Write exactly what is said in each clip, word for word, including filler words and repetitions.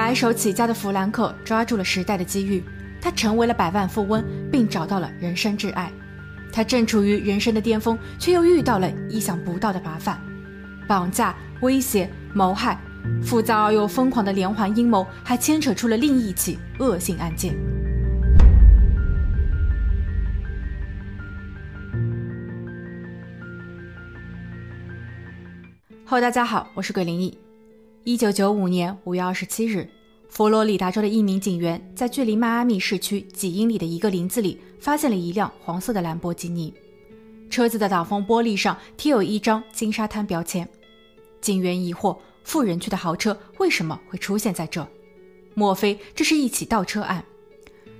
白手起家的弗兰克抓住了时代的机遇，他成为了百万富翁，并找到了人生挚爱。他正处于人生的巅峰，却又遇到了意想不到的麻烦。绑架、威胁、谋害，复杂又疯狂的连环阴谋还牵扯出了另一起恶性案件。Hello， 大家好，我是鬼灵异。一九九五年五月二十七日，佛罗里达州的一名警员在距离迈阿密市区几英里的一个林子里发现了一辆黄色的兰博基尼，车子的挡风玻璃上贴有一张金沙滩标签。警员疑惑，富人区的豪车为什么会出现在这？莫非这是一起盗车案？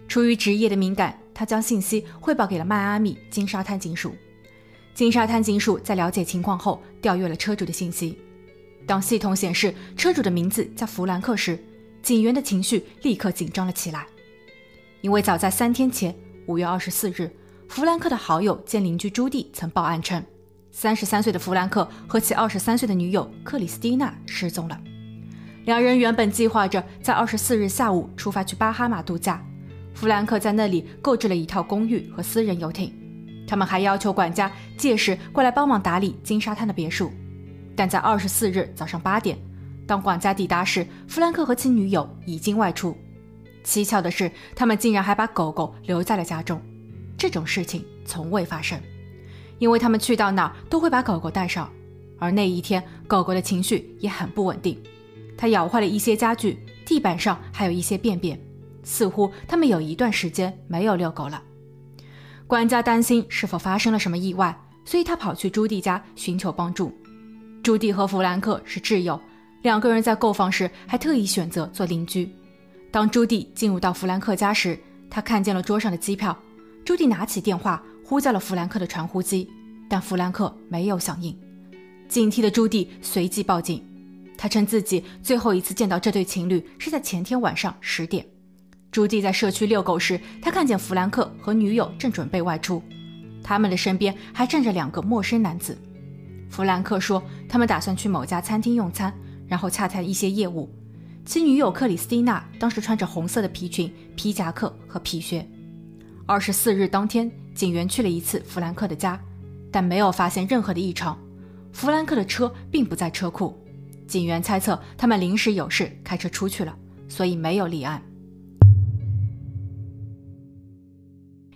出于职业的敏感，他将信息汇报给了迈阿密金沙滩警署。金沙滩警署在了解情况后，调阅了车主的信息。当系统显示车主的名字叫弗兰克时，警员的情绪立刻紧张了起来。因为早在三天前，五月二十四日，弗兰克的好友兼邻居朱蒂曾报案称，三十三岁的弗兰克和其二十三岁的女友克里斯蒂娜失踪了。两人原本计划着在二十四日下午出发去巴哈马度假，弗兰克在那里购置了一套公寓和私人游艇。他们还要求管家届时过来帮忙打理金沙滩的别墅，但在二十四日早上八点，当管家抵达时，弗兰克和其女友已经外出。蹊跷的是，他们竟然还把狗狗留在了家中，这种事情从未发生，因为他们去到哪儿都会把狗狗带上。而那一天，狗狗的情绪也很不稳定，它咬坏了一些家具，地板上还有一些便便，似乎他们有一段时间没有遛狗了。管家担心是否发生了什么意外，所以他跑去朱蒂家寻求帮助。朱蒂和弗兰克是挚友，两个人在购房时还特意选择做邻居。当朱蒂进入到弗兰克家时，他看见了桌上的机票。朱蒂拿起电话呼叫了弗兰克的传呼机，但弗兰克没有响应。警惕的朱蒂随即报警，他称自己最后一次见到这对情侣是在前天晚上十点。朱蒂在社区遛狗时，他看见弗兰克和女友正准备外出，他们的身边还站着两个陌生男子。弗兰克说他们打算去某家餐厅用餐，然后洽谈一些业务。其女友克里斯蒂娜当时穿着红色的皮裙、皮夹克和皮靴。二十四日当天，警员去了一次弗兰克的家，但没有发现任何的异常。弗兰克的车并不在车库，警员猜测他们临时有事开车出去了，所以没有立案。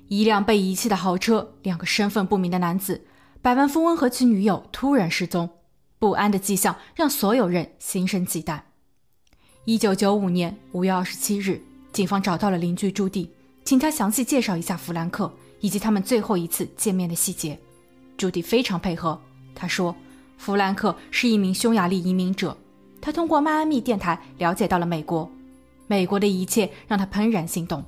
一辆被遗弃的豪车，两个身份不明的男子，百万富翁和其女友突然失踪，不安的迹象让所有人心生忌惮。一九九五年五月二十七日，警方找到了邻居朱蒂，请他详细介绍一下弗兰克以及他们最后一次见面的细节。朱蒂非常配合，他说弗兰克是一名匈牙利移民者，他通过迈阿密电台了解到了美国，美国的一切让他怦然心动。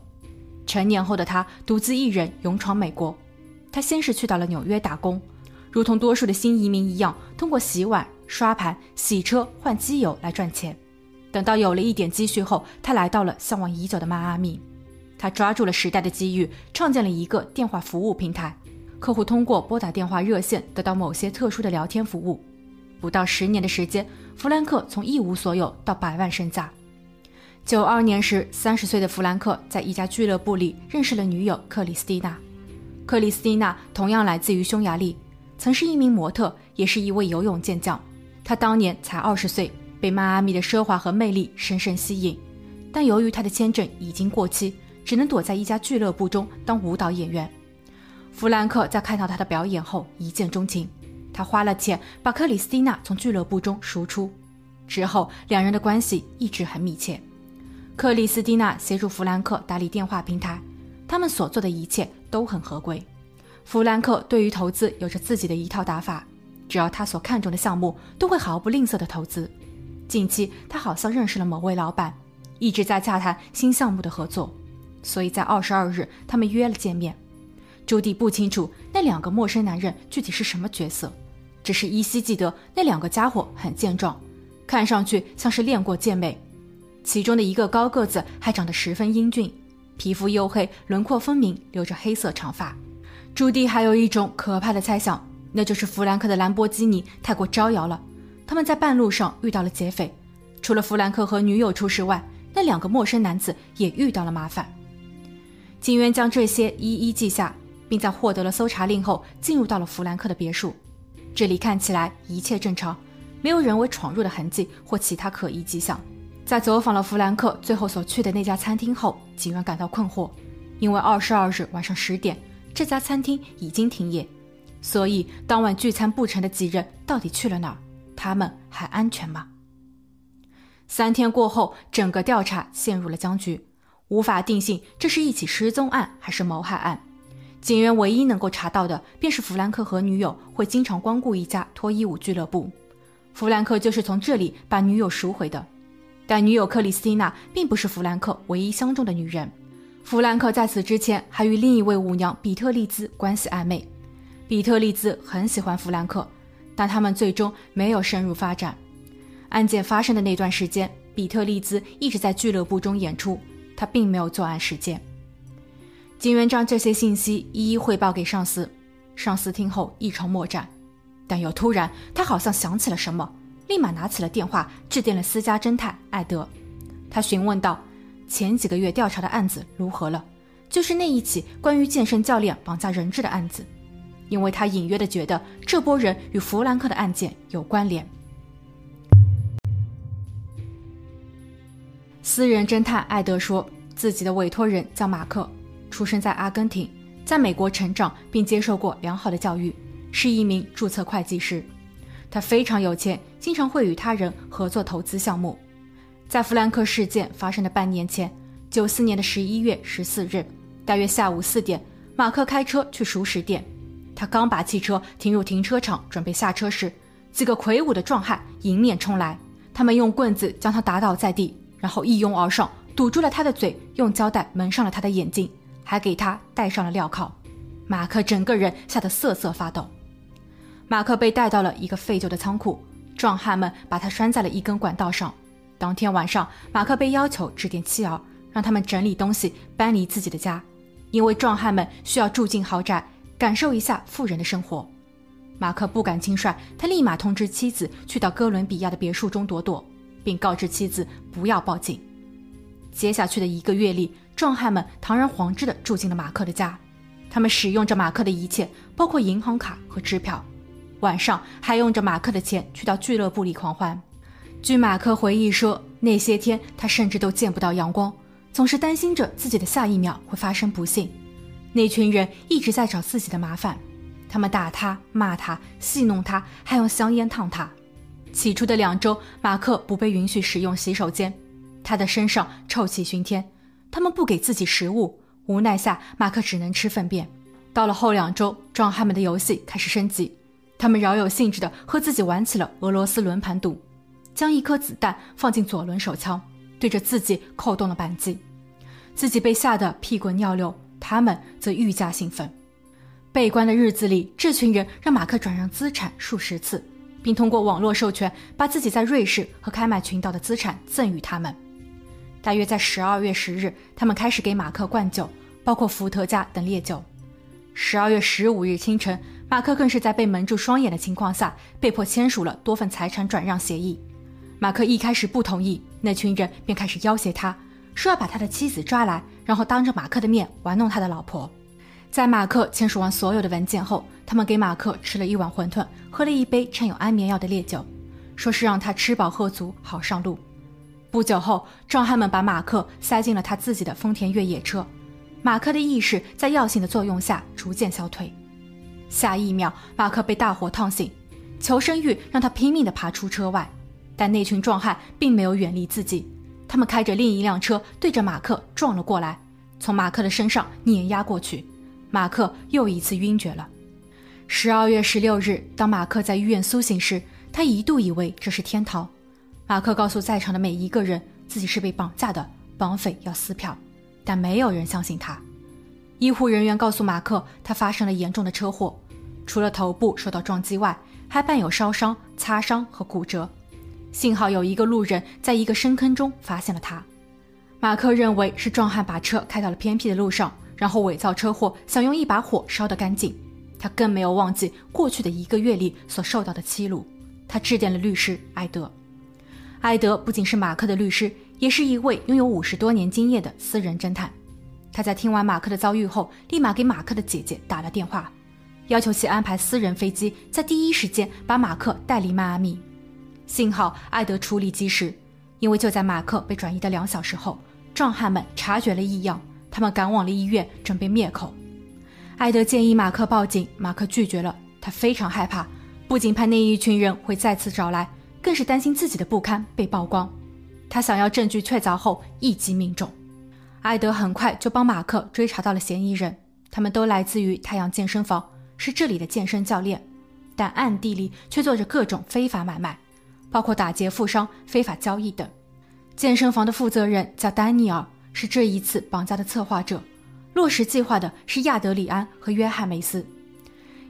成年后的他独自一人勇闯美国，他先是去到了纽约打工，如同多数的新移民一样，通过洗碗、刷盘、洗车、换机油来赚钱。等到有了一点积蓄后，他来到了向往已久的迈阿密。他抓住了时代的机遇，创建了一个电话服务平台，客户通过拨打电话热线得到某些特殊的聊天服务。不到十年的时间，弗兰克从一无所有到百万身价。九二年时，三十岁的弗兰克在一家俱乐部里认识了女友克里斯蒂娜。克里斯蒂娜同样来自于匈牙利，曾是一名模特，也是一位游泳健将。她当年才二十岁，被迈阿密的奢华和魅力深深吸引，但由于她的签证已经过期，只能躲在一家俱乐部中当舞蹈演员。弗兰克在看到她的表演后一见钟情，他花了钱把克里斯蒂娜从俱乐部中赎出。之后两人的关系一直很密切。克里斯蒂娜协助弗兰克打理电话平台，他们所做的一切都很合规。弗兰克对于投资有着自己的一套打法，只要他所看重的项目都会毫不吝啬的投资。近期他好像认识了某位老板，一直在洽谈新项目的合作，所以在二十二日他们约了见面。朱蒂不清楚那两个陌生男人具体是什么角色，只是依稀记得那两个家伙很健壮，看上去像是练过健美。其中的一个高个子还长得十分英俊，皮肤黝黑，轮廓分明，留着黑色长发。朱蒂还有一种可怕的猜想，那就是弗兰克的兰博基尼太过招摇了，他们在半路上遇到了劫匪。除了弗兰克和女友出事外，那两个陌生男子也遇到了麻烦。警员将这些一一记下，并在获得了搜查令后进入到了弗兰克的别墅。这里看起来一切正常，没有人为闯入的痕迹或其他可疑迹象。在走访了弗兰克最后所去的那家餐厅后，警员感到困惑，因为二十二日晚上十点，这家餐厅已经停业，所以当晚聚餐不成的几人到底去了哪儿？他们还安全吗？三天过后，整个调查陷入了僵局，无法定性这是一起失踪案还是谋害案。警员唯一能够查到的便是弗兰克和女友会经常光顾一家脱衣舞俱乐部，弗兰克就是从这里把女友赎回的。但女友克里斯蒂娜并不是弗兰克唯一相中的女人，弗兰克在此之前还与另一位舞娘比特利兹关系暧昧。比特利兹很喜欢弗兰克，但他们最终没有深入发展。案件发生的那段时间，比特利兹一直在俱乐部中演出，她并没有作案时间。警员将这些信息一一汇报给上司，上司听后一筹莫展，但又突然他好像想起了什么，立马拿起了电话致电了私家侦探艾德。他询问道，前几个月调查的案子如何了？就是那一起关于健身教练绑架人质的案子，因为他隐约的觉得这波人与弗兰克的案件有关联。私人侦探艾德说，自己的委托人叫马克，出生在阿根廷，在美国成长并接受过良好的教育，是一名注册会计师。他非常有钱，经常会与他人合作投资项目。在弗兰克事件发生的半年前，九四年的十一月十四日，大约下午四点，马克开车去熟食店。他刚把汽车停入停车场准备下车时，几个魁梧的壮汉迎面冲来，他们用棍子将他打倒在地，然后一拥而上，堵住了他的嘴，用胶带蒙上了他的眼睛，还给他戴上了镣铐。马克整个人吓得瑟瑟发抖。马克被带到了一个废旧的仓库，壮汉们把他拴在了一根管道上。当天晚上，马克被要求致电妻儿，让他们整理东西搬离自己的家，因为壮汉们需要住进豪宅，感受一下富人的生活。马克不敢轻率，他立马通知妻子去到哥伦比亚的别墅中躲躲，并告知妻子不要报警。接下去的一个月里，壮汉们堂而皇之地住进了马克的家，他们使用着马克的一切，包括银行卡和支票，晚上还用着马克的钱去到俱乐部里狂欢。据马克回忆说，那些天他甚至都见不到阳光，总是担心着自己的下一秒会发生不幸。那群人一直在找自己的麻烦，他们打他、骂他、戏弄他，还用香烟烫他。起初的两周，马克不被允许使用洗手间，他的身上臭气熏天，他们不给自己食物，无奈下马克只能吃粪便。到了后两周，壮汉们的游戏开始升级，他们饶有兴致地和自己玩起了俄罗斯轮盘赌，将一颗子弹放进左轮手枪，对着自己扣动了扳机，自己被吓得屁滚尿流，他们则愈加兴奋。被关的日子里，这群人让马克转让资产数十次，并通过网络授权把自己在瑞士和开曼群岛的资产赠与他们。大约在十二月十日，他们开始给马克灌酒，包括伏特加等烈酒。十二月十五日清晨，马克更是在被蒙住双眼的情况下被迫签署了多份财产转让协议。马克一开始不同意，那群人便开始要挟他，说要把他的妻子抓来，然后当着马克的面玩弄他的老婆。在马克签署完所有的文件后，他们给马克吃了一碗馄饨，喝了一杯掺有安眠药的烈酒，说是让他吃饱喝足好上路。不久后，壮汉们把马克塞进了他自己的丰田越野车，马克的意识在药性的作用下逐渐消退。下一秒，马克被大火烫醒，求生欲让他拼命地爬出车外，但那群壮汉并没有远离自己，他们开着另一辆车对着马克撞了过来，从马克的身上碾压过去，马克又一次晕厥了。十二月十六日，当马克在医院苏醒时，他一度以为这是天堂。马克告诉在场的每一个人自己是被绑架的，绑匪要撕票，但没有人相信他。医护人员告诉马克，他发生了严重的车祸，除了头部受到撞击外，还伴有烧伤、擦伤和骨折。幸好有一个路人在一个深坑中发现了他。马克认为是壮汉把车开到了偏僻的路上，然后伪造车祸，想用一把火烧得干净。他更没有忘记过去的一个月里所受到的欺辱。他致电了律师艾德。艾德不仅是马克的律师，也是一位拥有五十多年经验的私人侦探。他在听完马克的遭遇后，立马给马克的姐姐打了电话，要求其安排私人飞机，在第一时间把马克带离迈阿密。幸好艾德处理及时，因为就在马克被转移的两小时后，壮汉们察觉了异样，他们赶往了医院准备灭口。艾德建议马克报警，马克拒绝了，他非常害怕，不仅怕那一群人会再次找来，更是担心自己的不堪被曝光。他想要证据确凿后一击命中。艾德很快就帮马克追查到了嫌疑人，他们都来自于太阳健身房，是这里的健身教练，但暗地里却做着各种非法买卖，包括打劫、富商、非法交易等。健身房的负责人叫丹尼尔，是这一次绑架的策划者，落实计划的是亚德里安和约翰梅斯。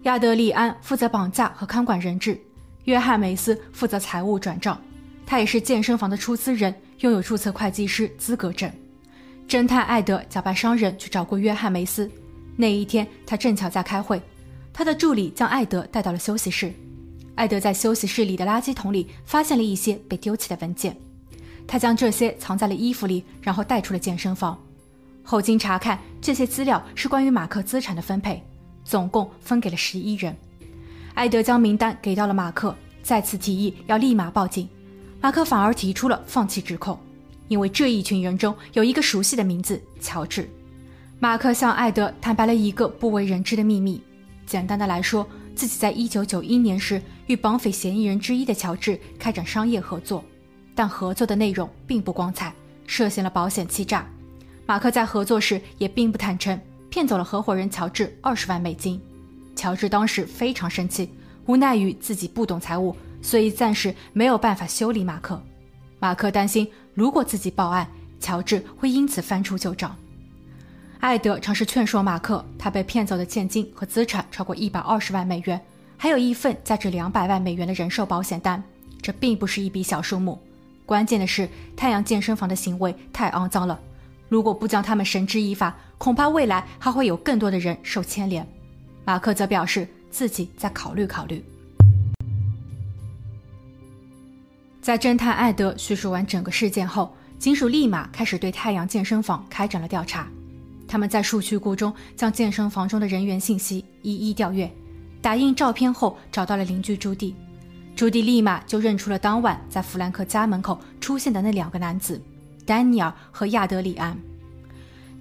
亚德里安负责绑架和看管人质，约翰梅斯负责财务转账，他也是健身房的出资人，拥有注册会计师资格证。侦探艾德假扮商人去找过约翰梅斯，那一天他正巧在开会，他的助理将艾德带到了休息室。艾德在休息室里的垃圾桶里发现了一些被丢弃的文件，他将这些藏在了衣服里，然后带出了健身房。后经查看，这些资料是关于马克资产的分配，总共分给了十一人。艾德将名单给到了马克，再次提议要立马报警。马克反而提出了放弃指控，因为这一群人中有一个熟悉的名字——乔治。马克向艾德坦白了一个不为人知的秘密，简单的来说，自己在一九九一年时与绑匪嫌疑人之一的乔治开展商业合作，但合作的内容并不光彩，涉嫌了保险欺诈。马克在合作时也并不坦诚，骗走了合伙人乔治二十万美金。乔治当时非常生气，无奈于自己不懂财务，所以暂时没有办法修理马克。马克担心如果自己报案，乔治会因此翻出旧账。艾德尝试劝说马克，他被骗走的现金和资产超过一百二十万美元，还有一份价值两百万美元的人寿保险单，这并不是一笔小数目。关键的是太阳健身房的行为太肮脏了，如果不将他们绳之以法，恐怕未来还会有更多的人受牵连。马克则表示自己再考虑考虑。在侦探艾德叙述完整个事件后，警署立马开始对太阳健身房开展了调查。他们在数据库中将健身房中的人员信息一一调阅，打印照片后找到了邻居朱棣。朱棣立马就认出了当晚在弗兰克家门口出现的那两个男子，丹尼尔和亚德里安。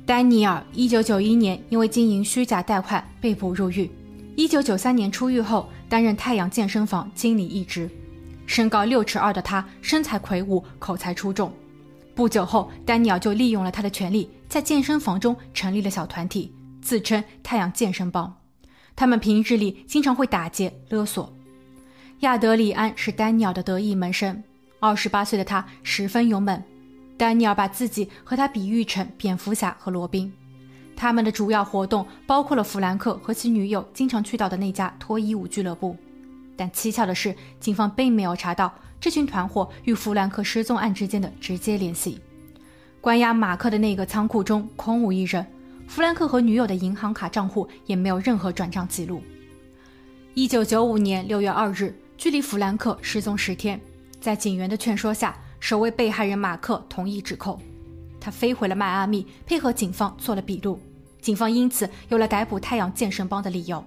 丹尼尔一九九一年因为经营虚假贷款被捕入狱，一九九三年出狱后担任太阳健身房经理一职。身高六尺二的他身材魁梧，口才出众。不久后，丹尼尔就利用了他的权利，在健身房中成立了小团体，自称太阳健身帮。他们平日里经常会打劫勒索。亚德里安是丹尼尔的得意门生，二十八岁的他十分勇猛。丹尼尔把自己和他比喻成蝙蝠侠和罗宾。他们的主要活动包括了弗兰克和其女友经常去到的那家脱衣舞俱乐部。但蹊跷的是，警方并没有查到这群团伙与弗兰克失踪案之间的直接联系。关押马克的那个仓库中空无一人，弗兰克和女友的银行卡账户也没有任何转账记录。一九九五年六月二日，距离弗兰克失踪十天，在警员的劝说下，首位被害人马克同意指控。他飞回了迈阿密，配合警方做了笔录，警方因此有了逮捕太阳健身帮的理由。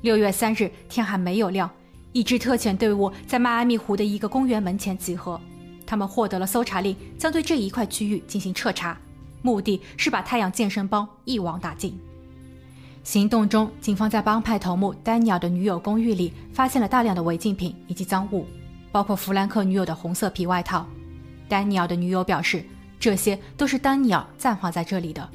六月三日，天还没有亮，一支特遣队伍在迈阿密湖的一个公园门前集合，他们获得了搜查令，将对这一块区域进行彻查，目的是把太阳健身帮一网打尽。行动中，警方在帮派头目丹尼尔的女友公寓里发现了大量的违禁品以及赃物，包括弗兰克女友的红色皮外套。丹尼尔的女友表示，这些都是丹尼尔暂放在这里的。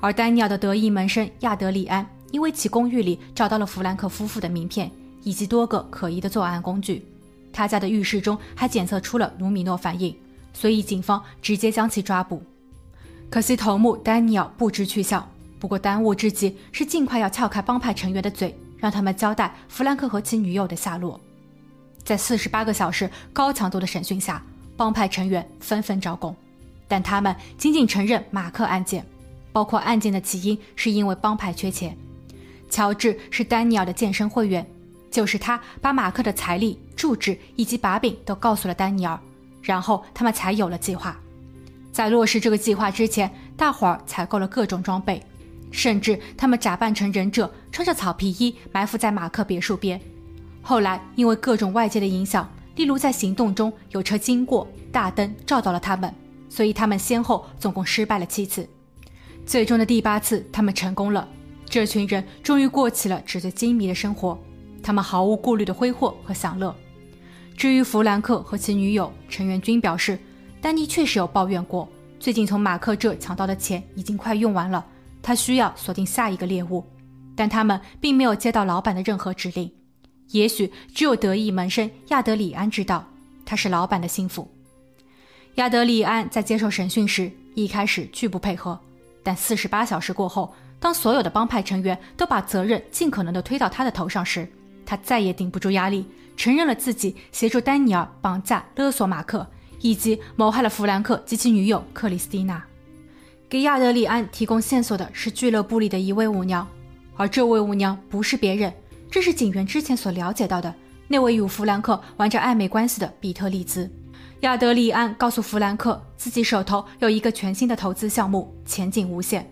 而丹尼尔的得意门生亚德里安因为其公寓里找到了弗兰克夫妇的名片以及多个可疑的作案工具，他家的浴室中还检测出了卢米诺反应，所以警方直接将其抓捕。可惜头目丹尼尔不知去向，不过当务之急是尽快要撬开帮派成员的嘴，让他们交代弗兰克和其女友的下落。在四十八个小时高强度的审讯下，帮派成员纷纷招供，但他们仅仅承认马克案件，包括案件的起因是因为帮派缺钱。乔治是丹尼尔的健身会员，就是他把马克的财力、住址以及把柄都告诉了丹尼尔，然后他们才有了计划。在落实这个计划之前，大伙儿采购了各种装备，甚至他们假扮成忍者，穿着草皮衣埋伏在马克别墅边。后来因为各种外界的影响，例如在行动中有车经过，大灯照到了他们，所以他们先后总共失败了七次。最终的第八次他们成功了，这群人终于过起了纸醉金迷的生活，他们毫无顾虑的挥霍和享乐。至于弗兰克和其女友陈元君表示，丹妮确实有抱怨过，最近从马克这抢到的钱已经快用完了，他需要锁定下一个猎物，但他们并没有接到老板的任何指令。也许只有得意门生亚德里安知道，他是老板的心腹。亚德里安在接受审讯时一开始拒不配合，但四十八小时过后，当所有的帮派成员都把责任尽可能地推到他的头上时，他再也顶不住压力，承认了自己协助丹尼尔绑架勒索马克，以及谋害了弗兰克及其女友克里斯蒂娜。给亚德里安提供线索的是俱乐部里的一位舞娘，而这位舞娘不是别人，这是警员之前所了解到的那位与弗兰克玩着暧昧关系的比特利兹。亚德里安告诉弗兰克，自己手头有一个全新的投资项目，前景无限。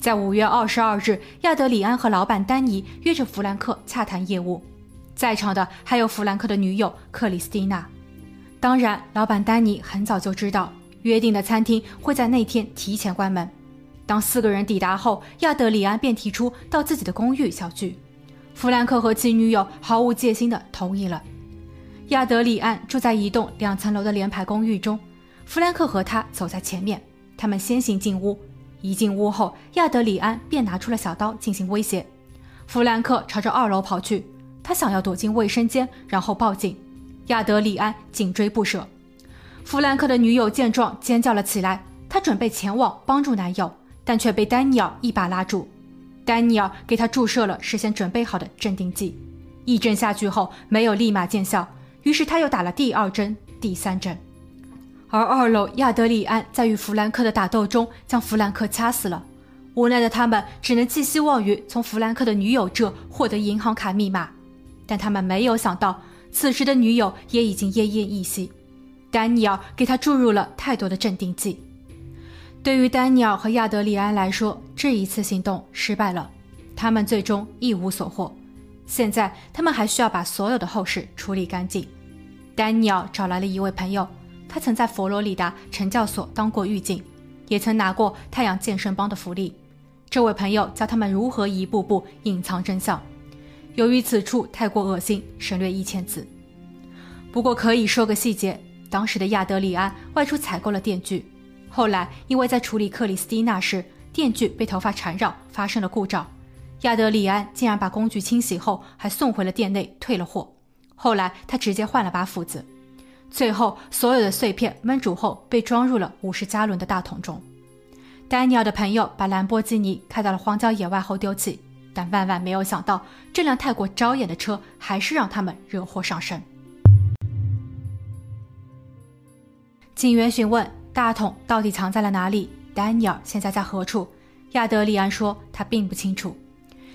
在五月二十二日，亚德里安和老板丹尼约着弗兰克洽谈业务，在场的还有弗兰克的女友克里斯蒂娜。当然，老板丹尼很早就知道约定的餐厅会在那天提前关门。当四个人抵达后，亚德里安便提出到自己的公寓小聚，弗兰克和其女友毫无戒心地同意了。亚德里安住在一栋两层楼的联排公寓中，弗兰克和他走在前面，他们先行进屋。一进屋后，亚德里安便拿出了小刀进行威胁，弗兰克朝着二楼跑去，他想要躲进卫生间然后报警，亚德里安紧追不舍。弗兰克的女友见状尖叫了起来，她准备前往帮助男友，但却被丹尼尔一把拉住。丹尼尔给她注射了事先准备好的镇定剂，一针下去后没有立马见效，于是他又打了第二针、第三针。而二楼亚德里安在与弗兰克的打斗中将弗兰克掐死了，无奈的他们只能寄希望于从弗兰克的女友这获得银行卡密码，但他们没有想到此时的女友也已经奄奄一息，丹尼尔给他注入了太多的镇定剂。对于丹尼尔和亚德里安来说，这一次行动失败了，他们最终一无所获，现在他们还需要把所有的后事处理干净。丹尼尔找来了一位朋友，他曾在佛罗里达惩教所当过狱警，也曾拿过太阳健身帮的福利。这位朋友教他们如何一步步隐藏真相。由于此处太过恶心，省略一千字。不过可以说个细节，当时的亚德里安外出采购了电锯，后来因为在处理克里斯蒂娜时，电锯被头发缠绕发生了故障，亚德里安竟然把工具清洗后还送回了店内退了货，后来他直接换了把斧子。最后所有的碎片焖煮后被装入了五十加仑的大桶中。丹尼尔的朋友把兰博基尼开到了荒郊野外后丢弃，但万万没有想到这辆太过招眼的车还是让他们惹祸上身。警员询问大桶到底藏在了哪里，丹尼尔现在在何处，亚德里安说他并不清楚。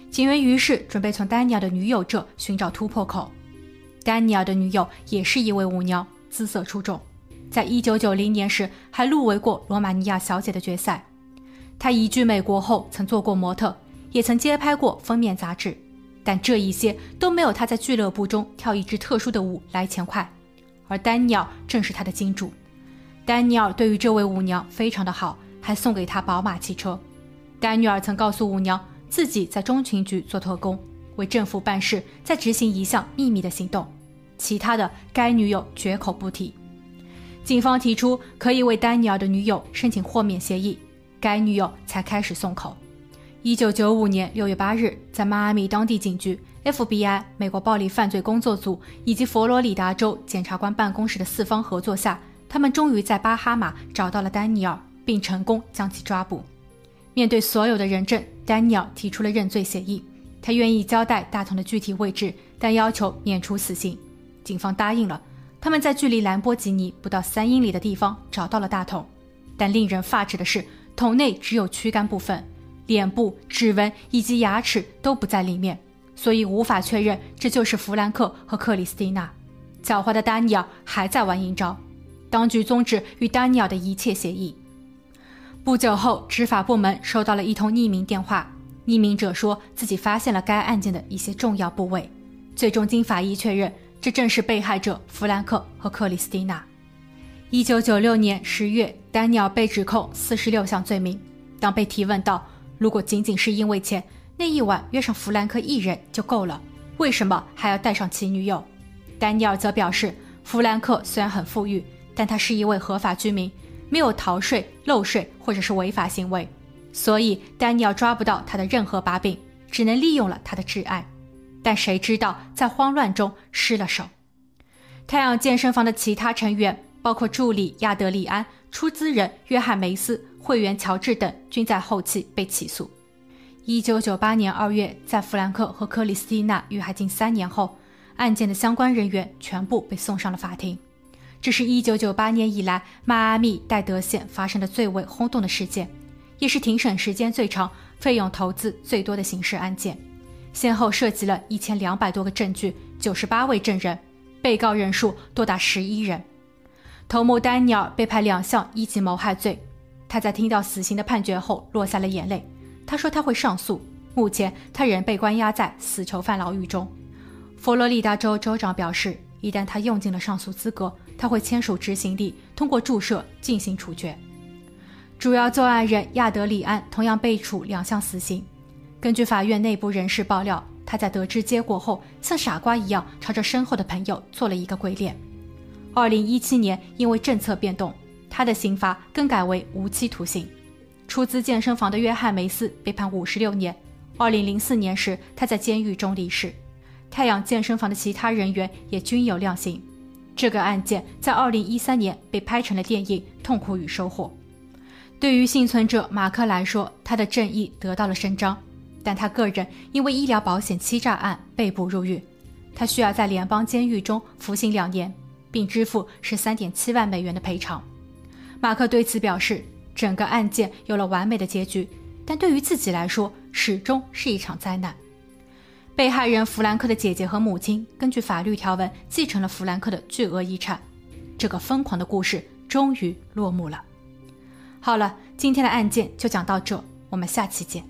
警员于是准备从丹尼尔的女友这寻找突破口。丹尼尔的女友也是一位舞娘，姿色出众，在一九九零年时还入围过罗马尼亚小姐的决赛。她移居美国后曾做过模特，也曾接拍过封面杂志，但这一些都没有她在俱乐部中跳一支特殊的舞来钱快，而丹尼尔正是她的金主。丹尼尔对于这位舞娘非常的好，还送给她宝马汽车。丹尼尔曾告诉舞娘自己在中情局做特工，为政府办事，在执行一项秘密的行动，其他的该女友绝口不提。警方提出可以为丹尼尔的女友申请豁免协议，该女友才开始松口。一九九五年六月八日，在迈阿密当地警局、F B I、 美国暴力犯罪工作组以及佛罗里达州检察官办公室的四方合作下，他们终于在巴哈马找到了丹尼尔，并成功将其抓捕。面对所有的人证，丹尼尔提出了认罪协议，他愿意交代大桶的具体位置，但要求免除死刑。警方答应了，他们在距离兰博基尼不到三英里的地方找到了大桶，但令人发指的是，桶内只有躯干部分，脸部、指纹以及牙齿都不在里面，所以无法确认这就是弗兰克和克里斯蒂娜。狡猾的丹尼尔还在玩阴招，当局终止与丹尼尔的一切协议，不久后，执法部门收到了一通匿名电话，匿名者说自己发现了该案件的一些重要部位。最终经法医确认，这正是被害者弗兰克和克里斯蒂娜。一九九六年十月，丹尼尔被指控四十六项罪名。当被提问到，如果仅仅是因为钱，那一晚约上弗兰克一人就够了，为什么还要带上其女友？丹尼尔则表示，弗兰克虽然很富裕，但他是一位合法居民，没有逃税、漏税或者是违法行为，所以丹尼尔抓不到他的任何把柄，只能利用了他的挚爱。但谁知道在慌乱中失了手。太阳健身房的其他成员，包括助理亚德利安、出资人约翰梅斯、会员乔治等，均在后期被起诉。一九九八年二月，在弗兰克和克里斯蒂娜遇害近三年后，案件的相关人员全部被送上了法庭。这是一九九八年以来迈阿密戴德县发生的最为轰动的事件，也是庭审时间最长、费用投资最多的刑事案件，先后涉及了一千两百多个证据、九十八位证人，被告人数多达十一人。头目丹尼尔被判两项一级谋害罪，他在听到死刑的判决后落下了眼泪，他说他会上诉，目前他仍被关押在死囚犯牢狱中。佛罗里达州州长表示，一旦他用尽了上诉资格，他会签署执行令，通过注射进行处决。主要作案人亚德里安同样被处两项死刑。根据法院内部人士爆料，他在得知结果后，像傻瓜一样朝着身后的朋友做了一个鬼脸。二零一七年，因为政策变动，他的刑罚更改为无期徒刑。出资健身房的约翰梅斯被判五十六年。二零零四年时，他在监狱中离世。太阳健身房的其他人员也均有量刑。这个案件在二零一三年被拍成了电影《痛苦与收获》。对于幸存者马克来说，他的正义得到了伸张，但他个人因为医疗保险欺诈案被捕入狱，他需要在联邦监狱中服刑两年，并支付 十三点七万美元的赔偿。马克对此表示，整个案件有了完美的结局，但对于自己来说，始终是一场灾难。被害人弗兰克的姐姐和母亲根据法律条文继承了弗兰克的巨额遗产，这个疯狂的故事终于落幕了。好了，今天的案件就讲到这，我们下期见。